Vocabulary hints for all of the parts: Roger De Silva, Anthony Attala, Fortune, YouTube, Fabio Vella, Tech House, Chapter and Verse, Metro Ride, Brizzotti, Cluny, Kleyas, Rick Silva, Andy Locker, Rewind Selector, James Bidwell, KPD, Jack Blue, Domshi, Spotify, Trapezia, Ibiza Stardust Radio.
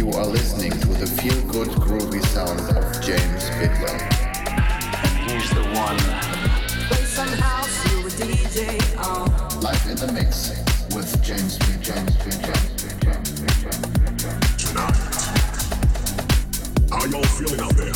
You are listening to the feel-good groovy sound of James Bidwell. He's the one. Play some house, you a DJ. Live in the mix with James B. Tonight. How y'all feeling out there?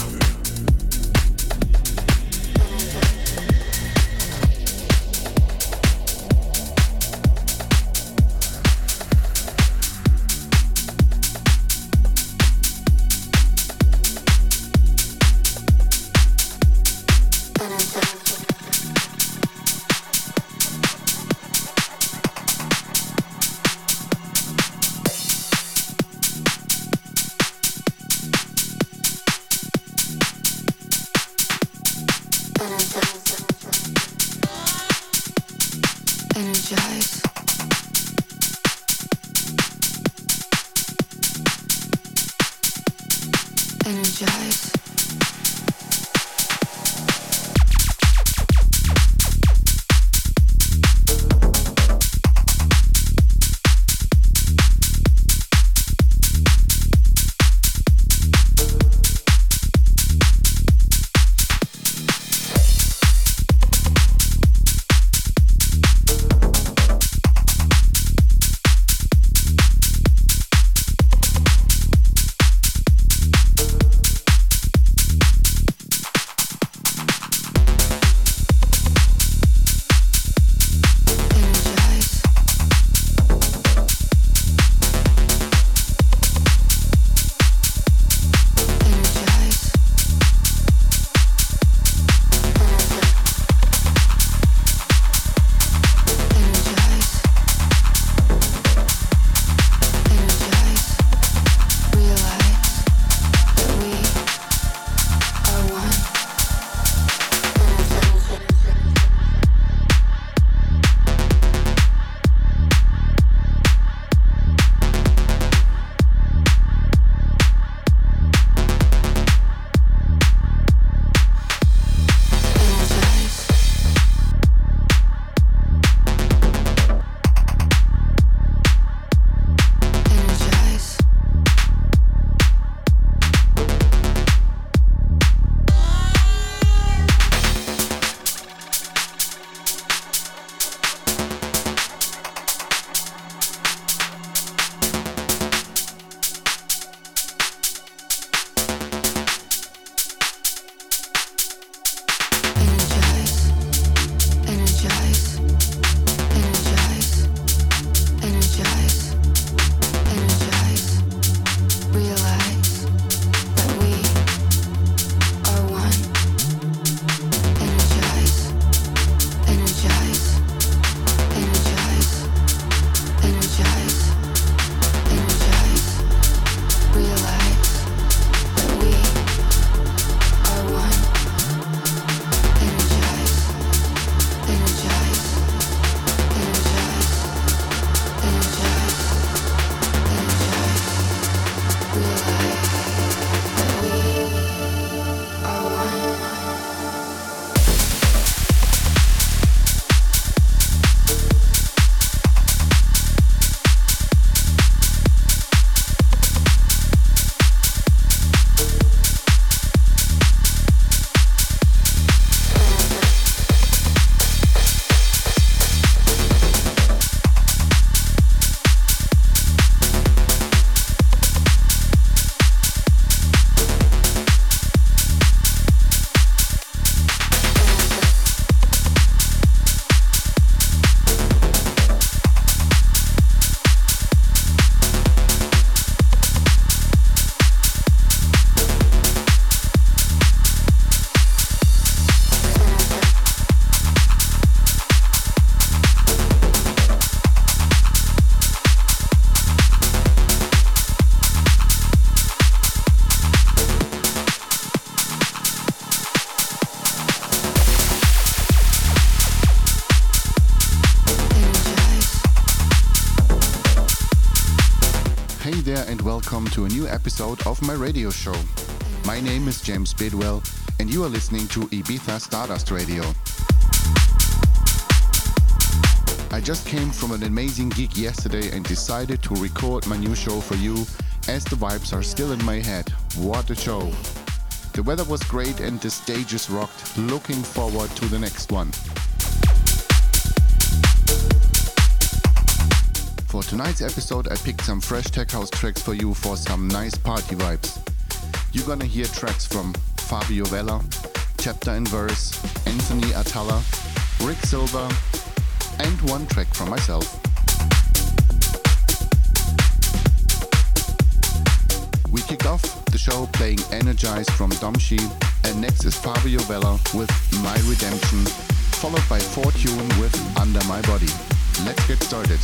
Welcome to a new episode of my radio show. My name is James Bidwell and you are listening to Ibiza Stardust Radio. I just came from an amazing gig yesterday and decided to record my new show for you as the vibes are still in my head. What a show. The weather was great and the stages rocked. Looking forward to the next one. For tonight's episode, I picked some fresh Tech House tracks for you for some nice party vibes. You're gonna hear tracks from Fabio Vella, Chapter and Verse, Anthony Attala, Rick Silva, and one track from myself. We kicked off the show playing Energize from Domshi, and next is Fabio Vella with My Redemption, followed by Fortune with Under My Body. Let's get started.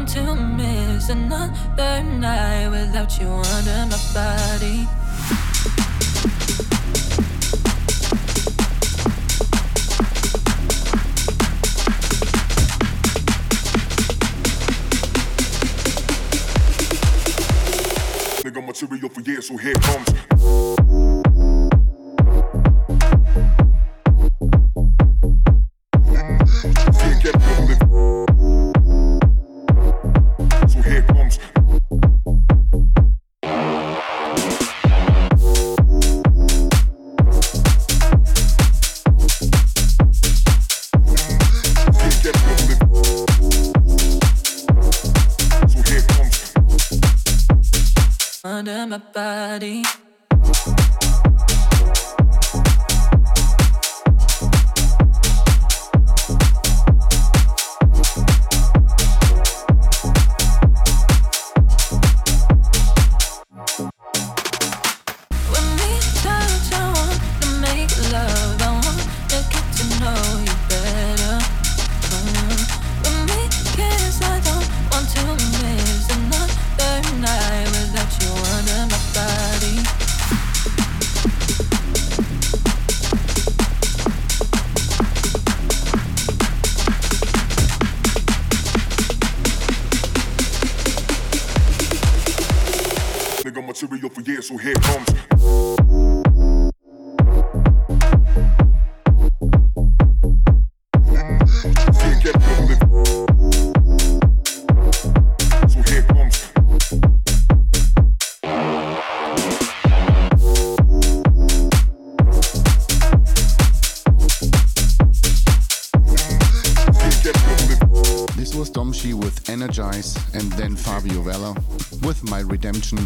want to miss another night without you under my body. Nigga material for years, so here comes. My body. So here comes. This was Domshi with Energize and then Fabio Vella with My Redemption,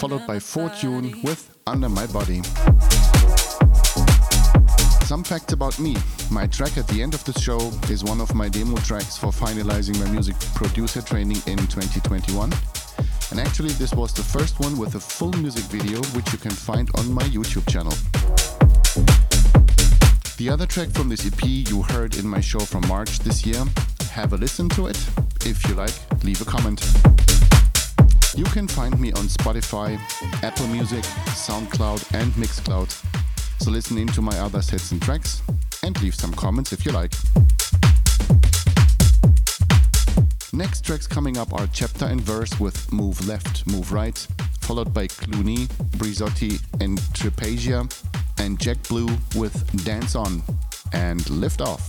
followed by Fortune with Under My Body. Some facts about me. My track at the end of the show is one of my demo tracks for finalizing my music producer training in 2021. And actually this was the first one with a full music video, which you can find on my YouTube channel. The other track from this EP you heard in my show from March this year. Have a listen to it. If you like, leave a comment. You can find me on Spotify, Apple Music, SoundCloud and Mixcloud. So listen in to my other sets and tracks and leave some comments if you like. Next tracks coming up are Chapter and Verse with Move Left, Move Right, followed by Cluny, Brizzotti and Trapezia, and Jack Blue with Dance On and Lift Off.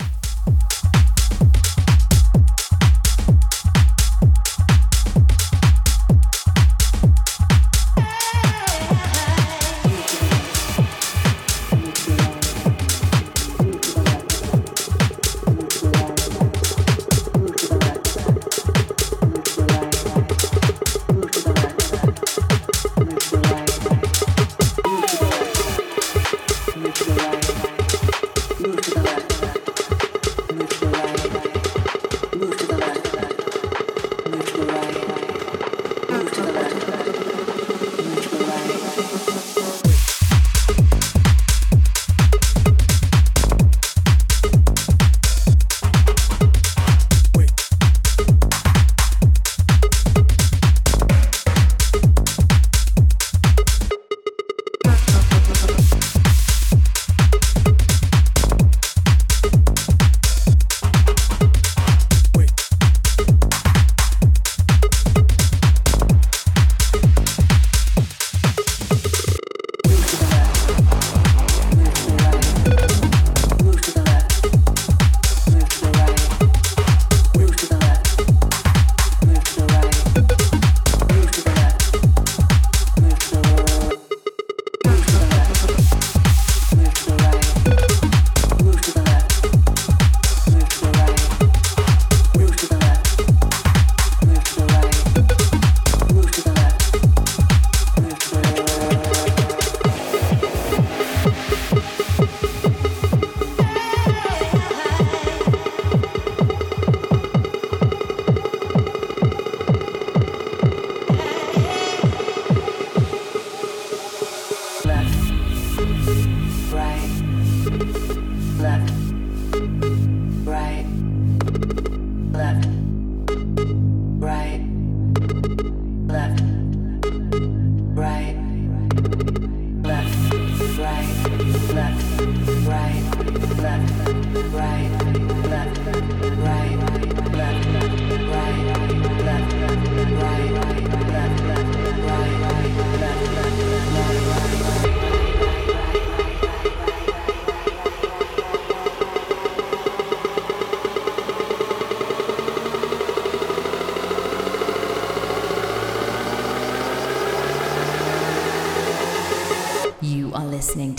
Right.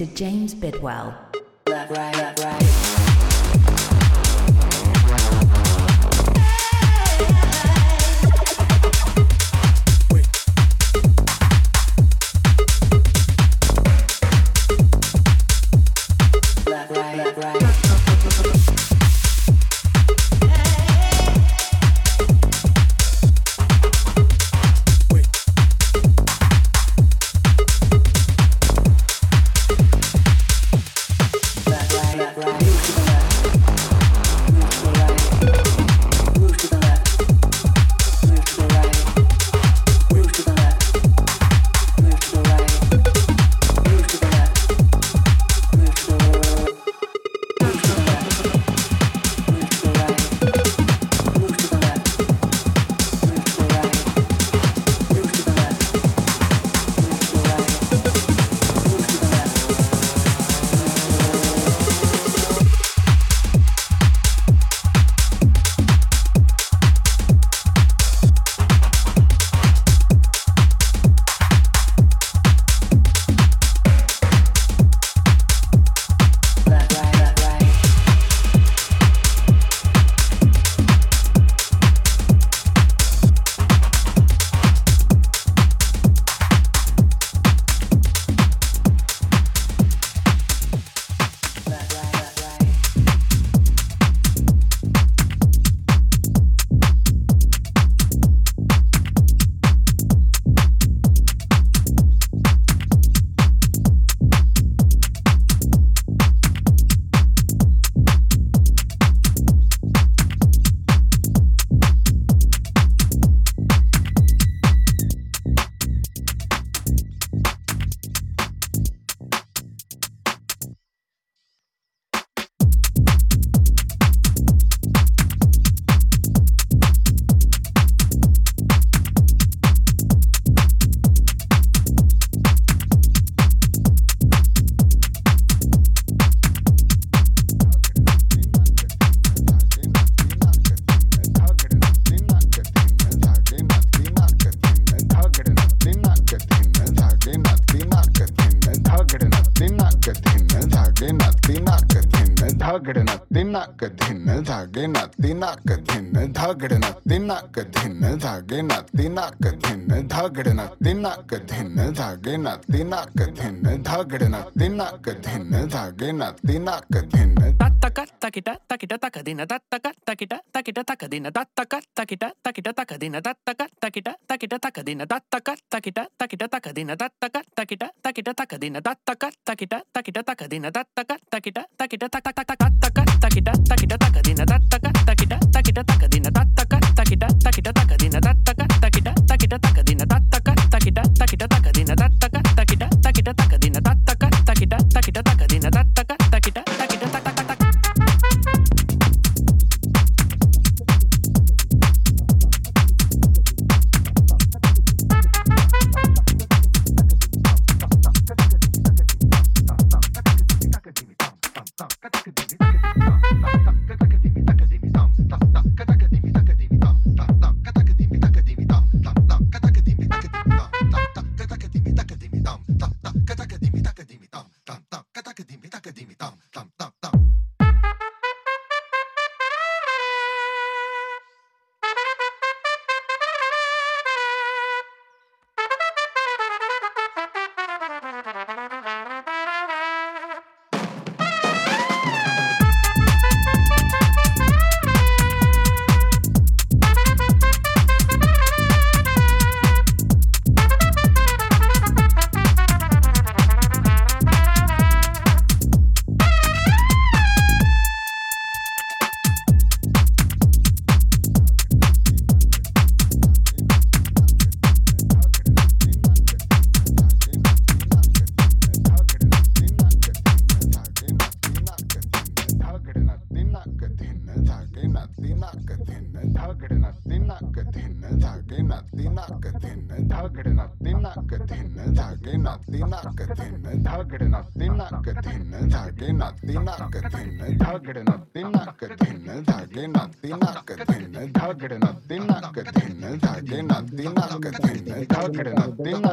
Mr. James Bidwell. Target and a thin,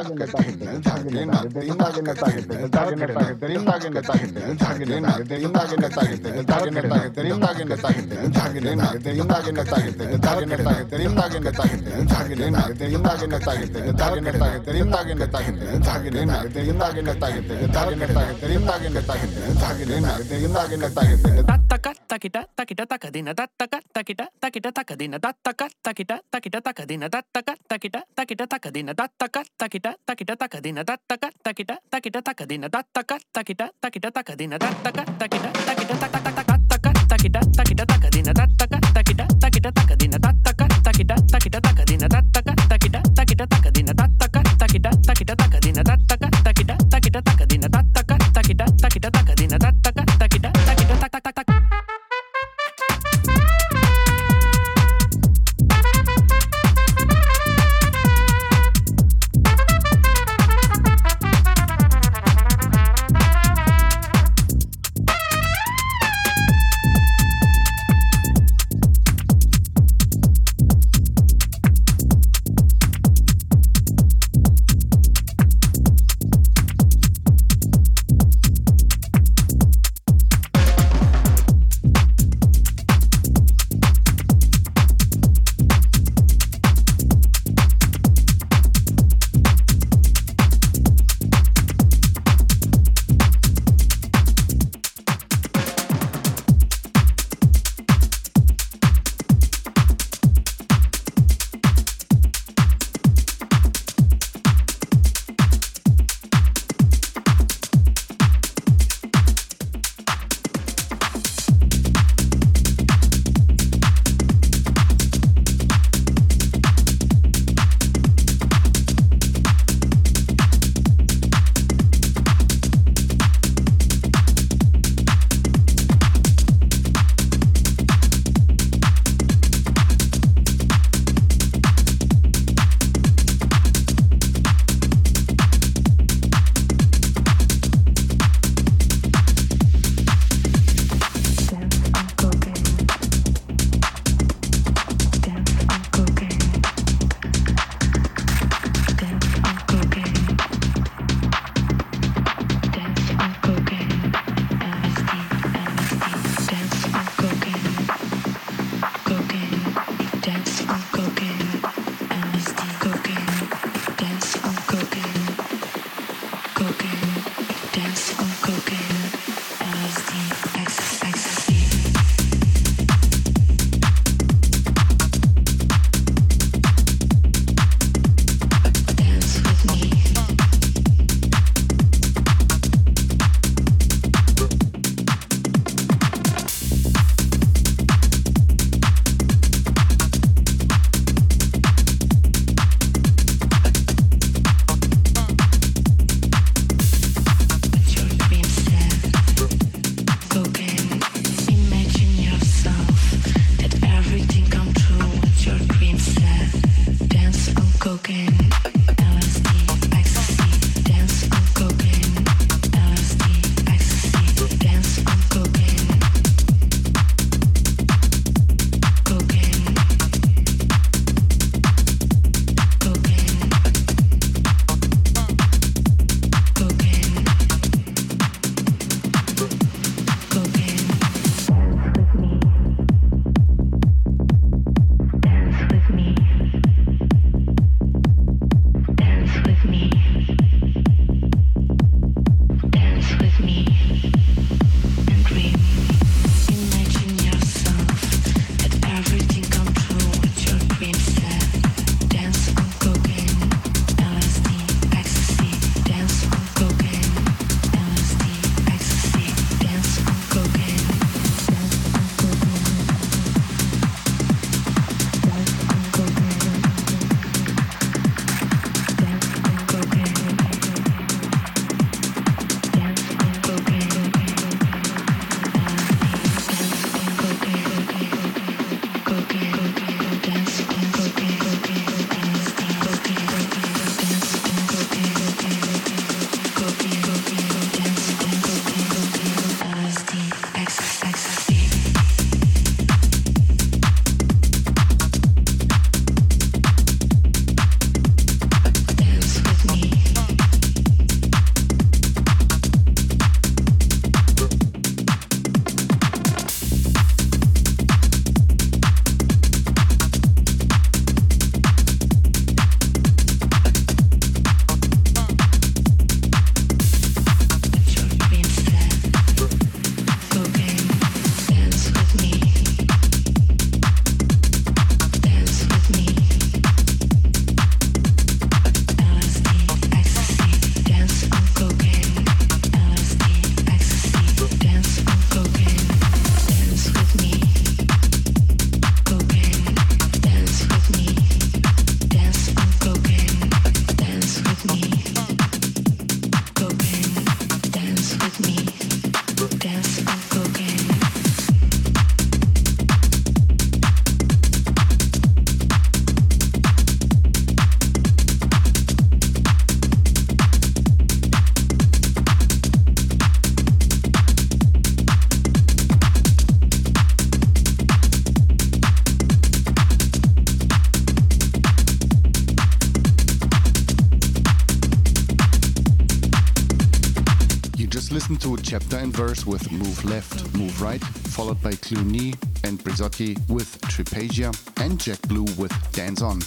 listen to Chapter and Verse with Move Left, Move Right, followed by Cluny and Brizzotti with Trapezia and Jack Blue with Dance On.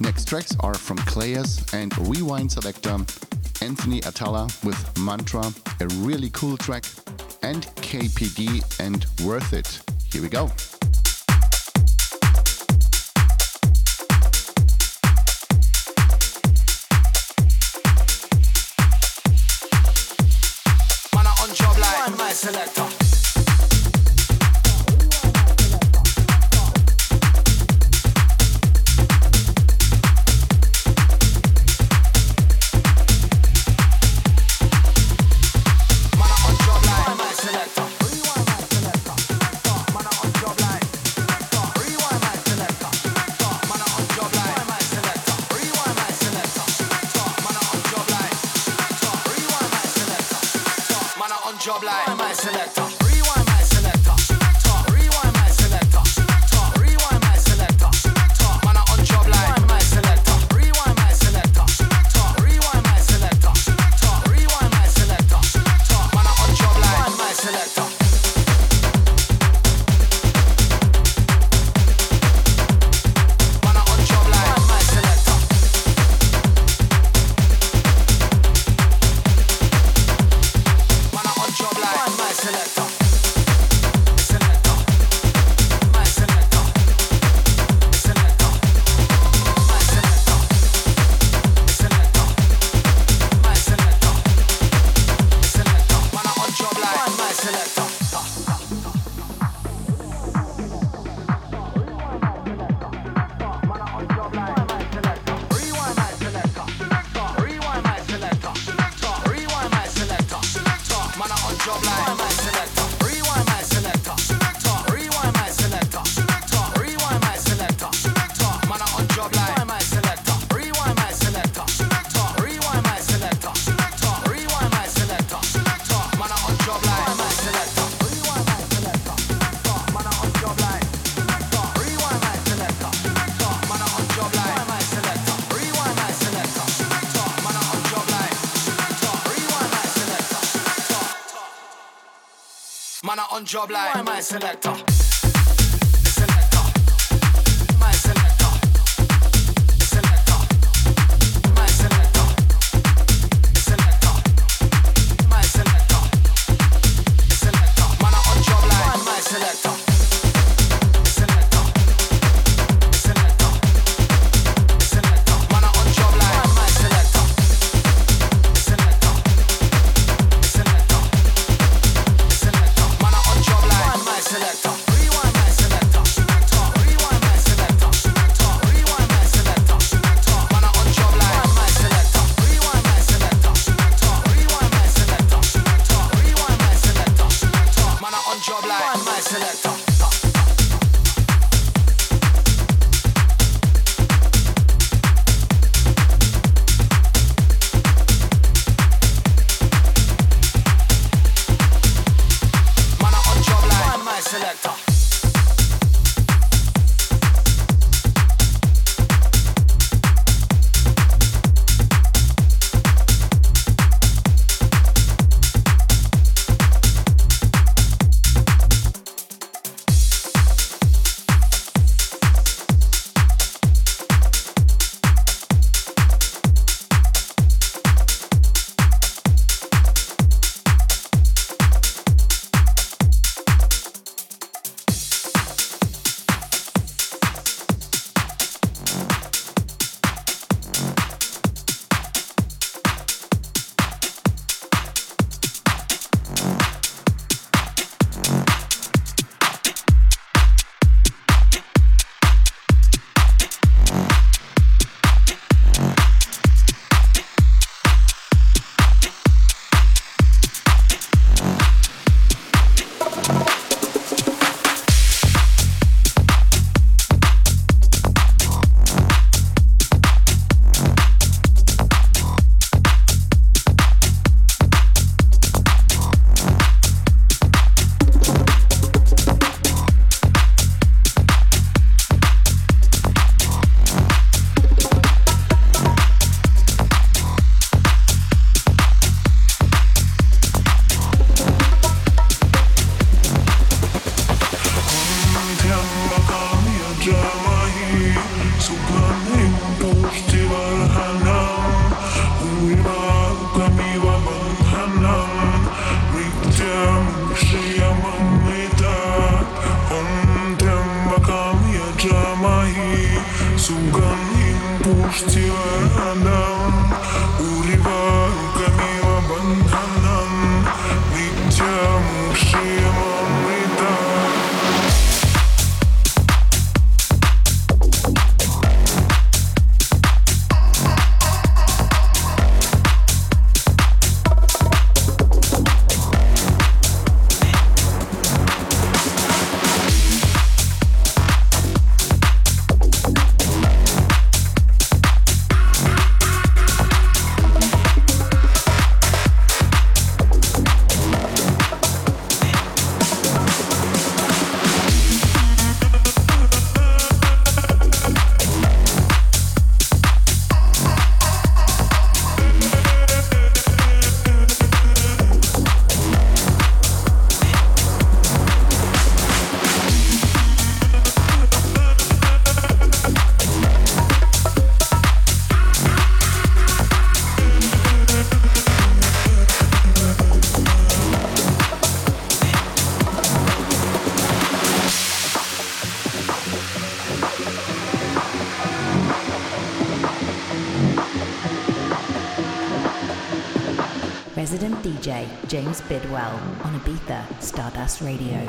Next tracks are from Kleyas and Rewind Selector, Anthony Attala with Mantra, a really cool track, and KPD and Worth It. Here we go. Selector. On job like my selector. Selector. DJ James Bidwell on Ibiza Stardust Radio.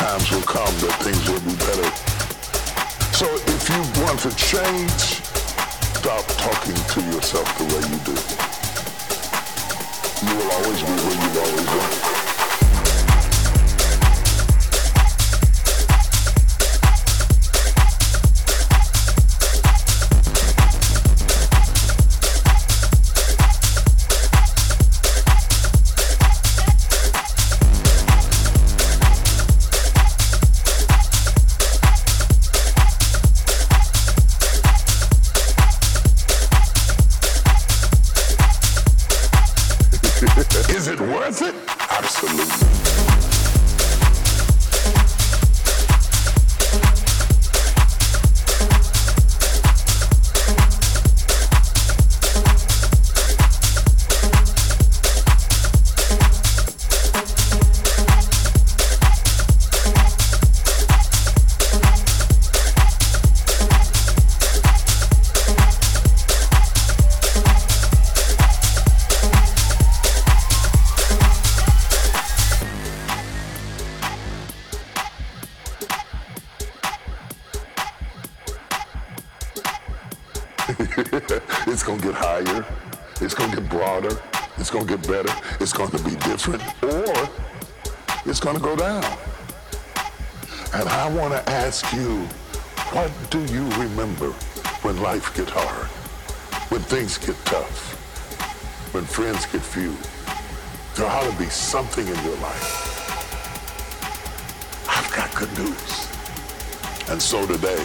times will come that things will be better. So if you want to change, stop talking to yourself the way you do. You will always be where you've always been. It's gonna get higher, it's gonna get broader, it's gonna get better, it's gonna be different, or it's gonna go down. And I wanna ask you, what do you remember when life gets hard, when things get tough, when friends get few? There ought to be something in your life. I've got good news. And so today,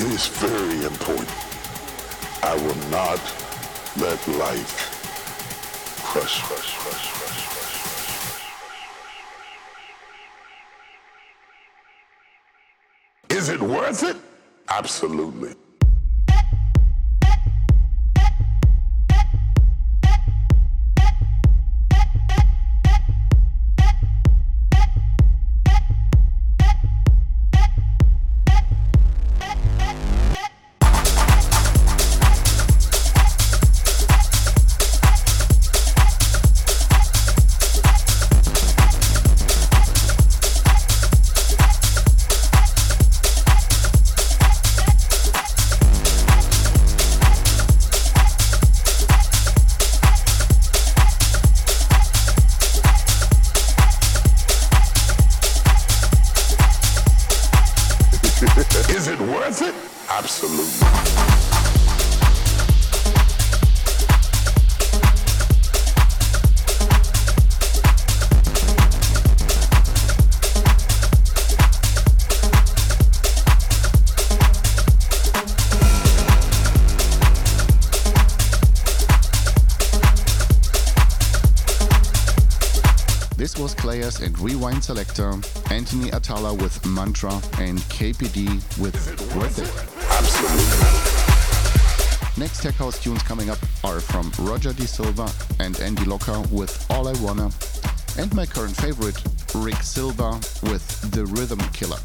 it is very important. I will not let life crush. Is it worth it? Absolutely. This was Kleyas and Rewind Selector, Anthony Attala with Mantra, and KPD with Worth It. Absolutely. Next Tech House tunes coming up are from Roger De Silva and Andy Locker with All I Wanna, and my current favorite, Rick Silva with The Rhythm Killer.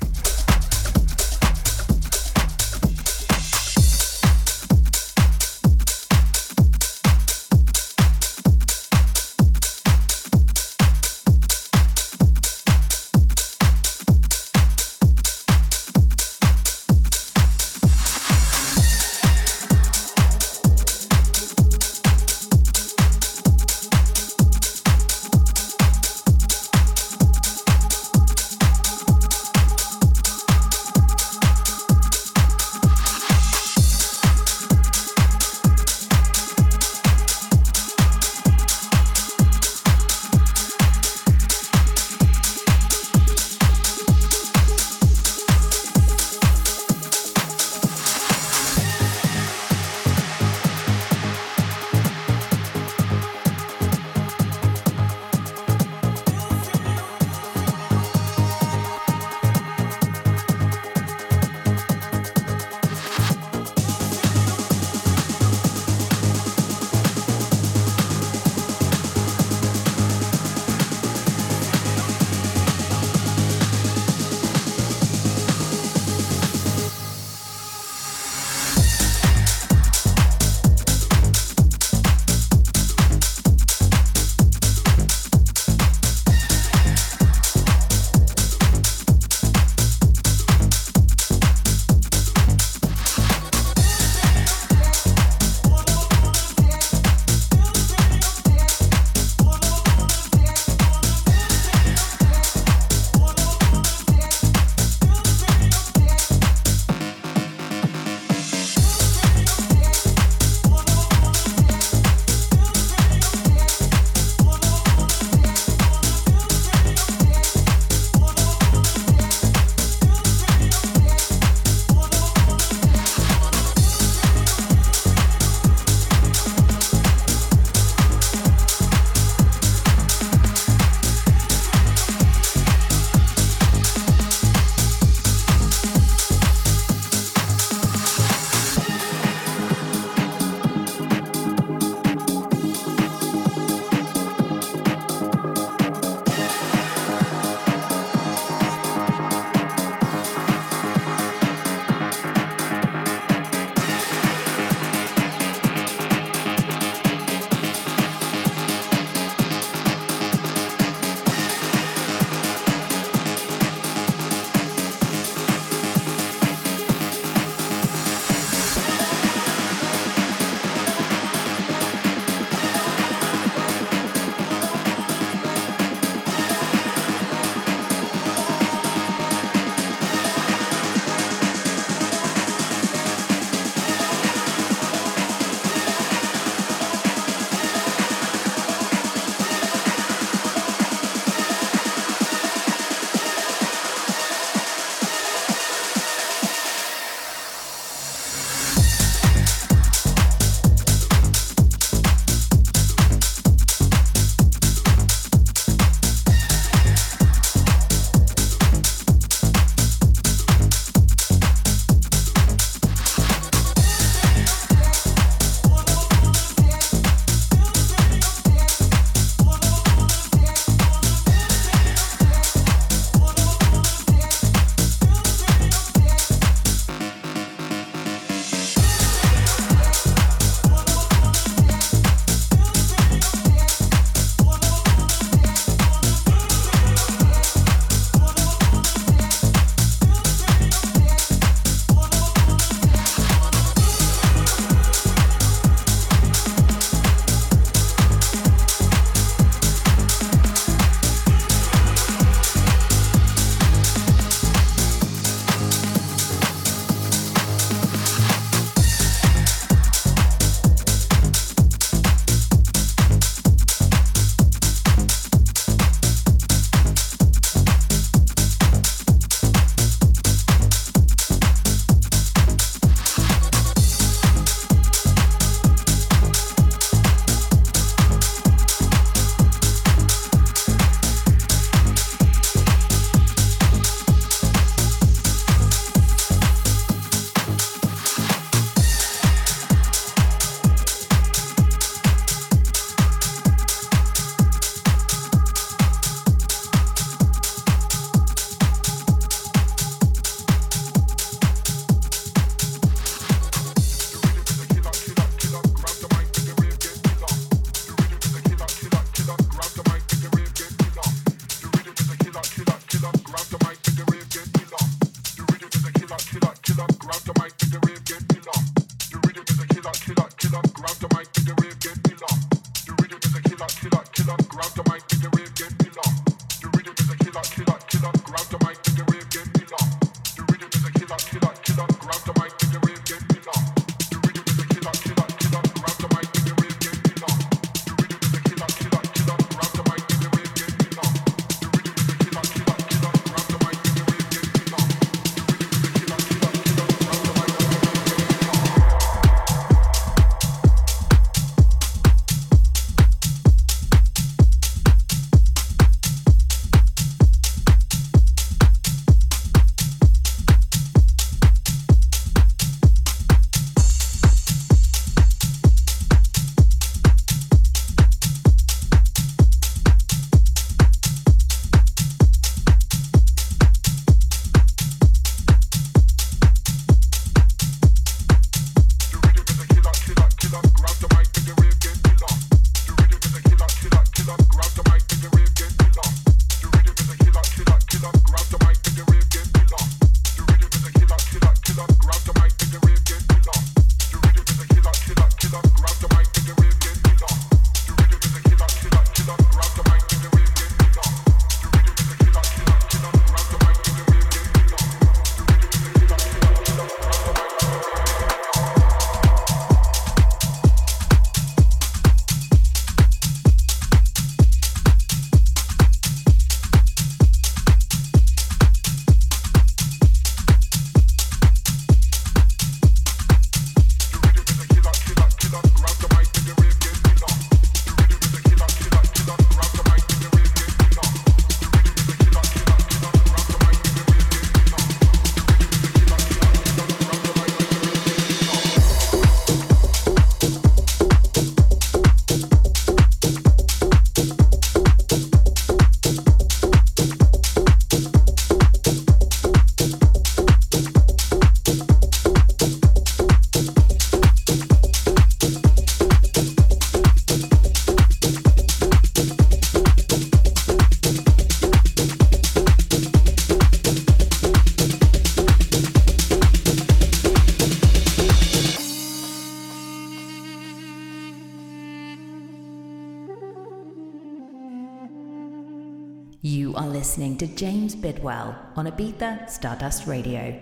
You are listening to James Bidwell on Ibiza Stardust Radio.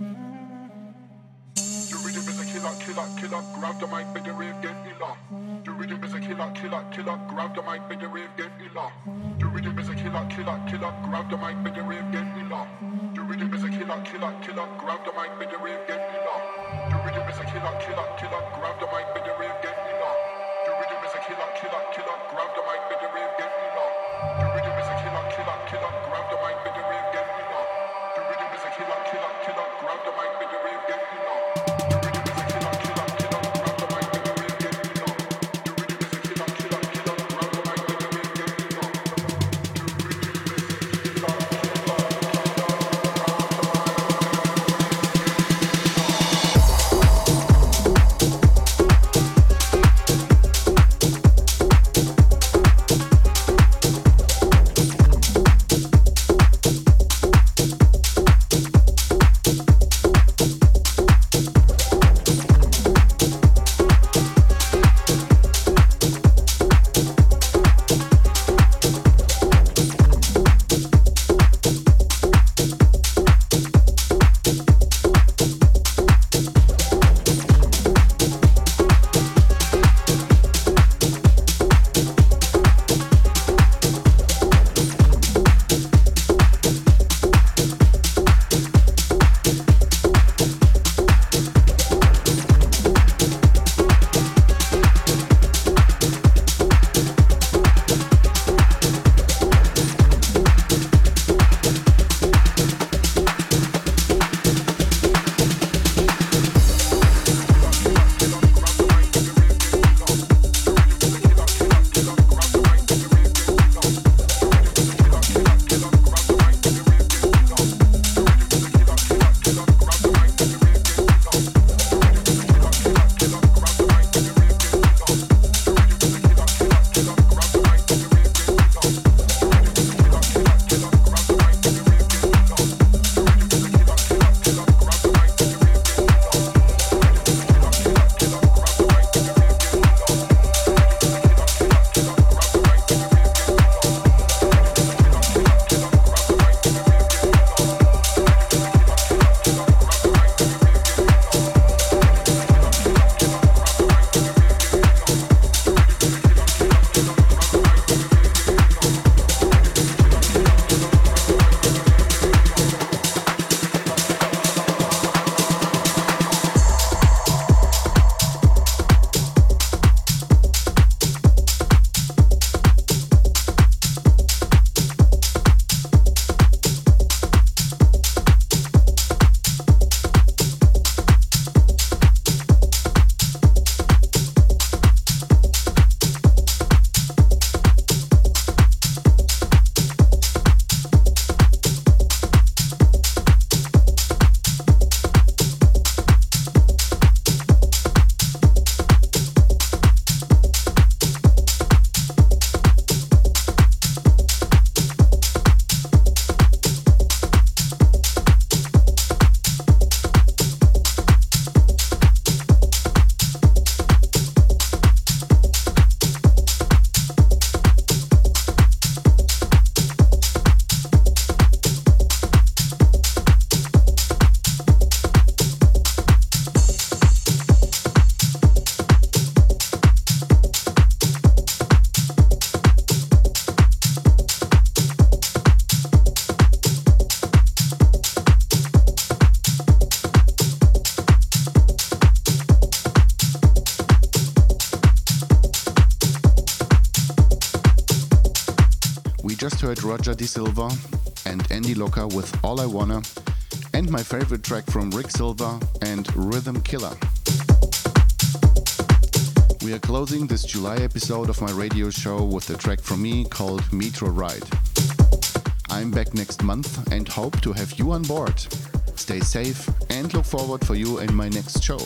The rhythm is a killer, killer, killer. Grab the mic, make the rave get illa. The rhythm is a killer, killer, killer. Grab the mic, make the rave get illa. The rhythm is a killer, killer, killer. Grab the mic, make the rave get illa. The rhythm is a killer, killer, killer. Grab the mic, make the rave get illa. The rhythm is a killer, killer, killer. Grab the mic, make the rave get illa. The rhythm is a killer, killer, killer. Grab the mic, make the rave get illa. The rhythm is a killer, killer, killer. Grab the mic, make the rave get illa. The rhythm is a killer, killer, killer. Grab the mic, make the rave get illa. Roger De Silva and Andy Locker with All I Wanna, and my favorite track from Rick Silva and Rhythm Killer. We are closing this July episode of my radio show with a track from me called Metro Ride. I'm back next month and hope to have you on board. Stay safe and look forward for you in my next show.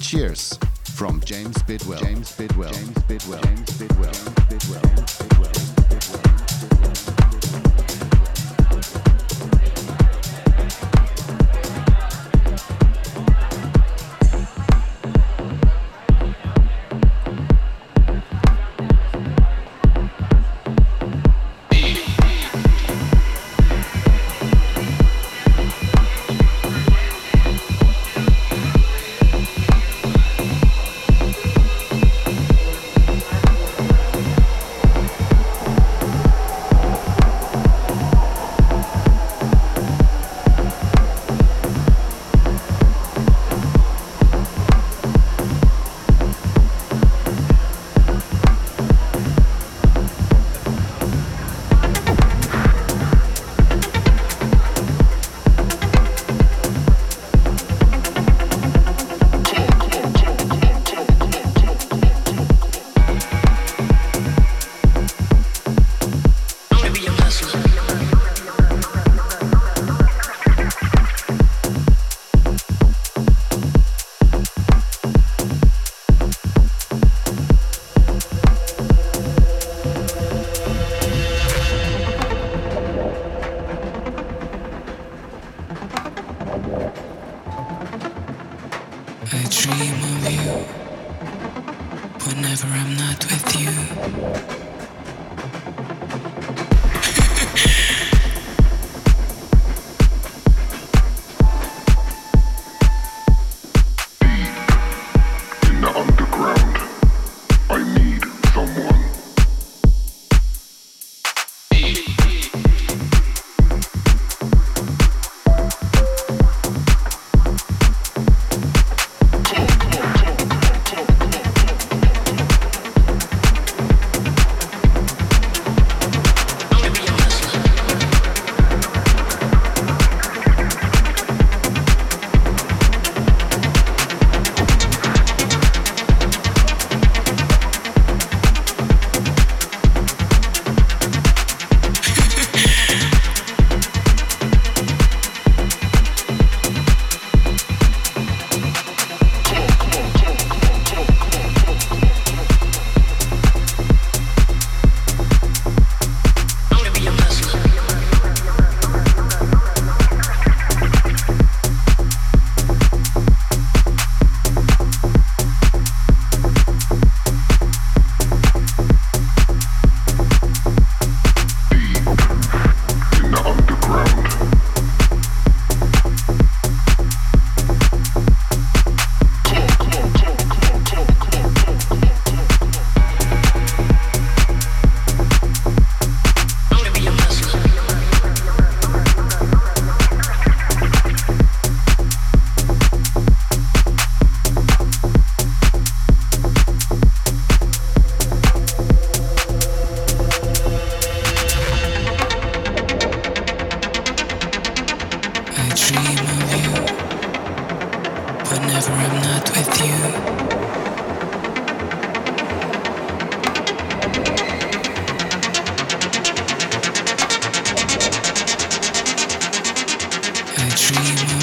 Cheers from James Bidwell. James Bidwell. James Bidwell. James Bidwell. James Bidwell. James Bidwell. Domshi.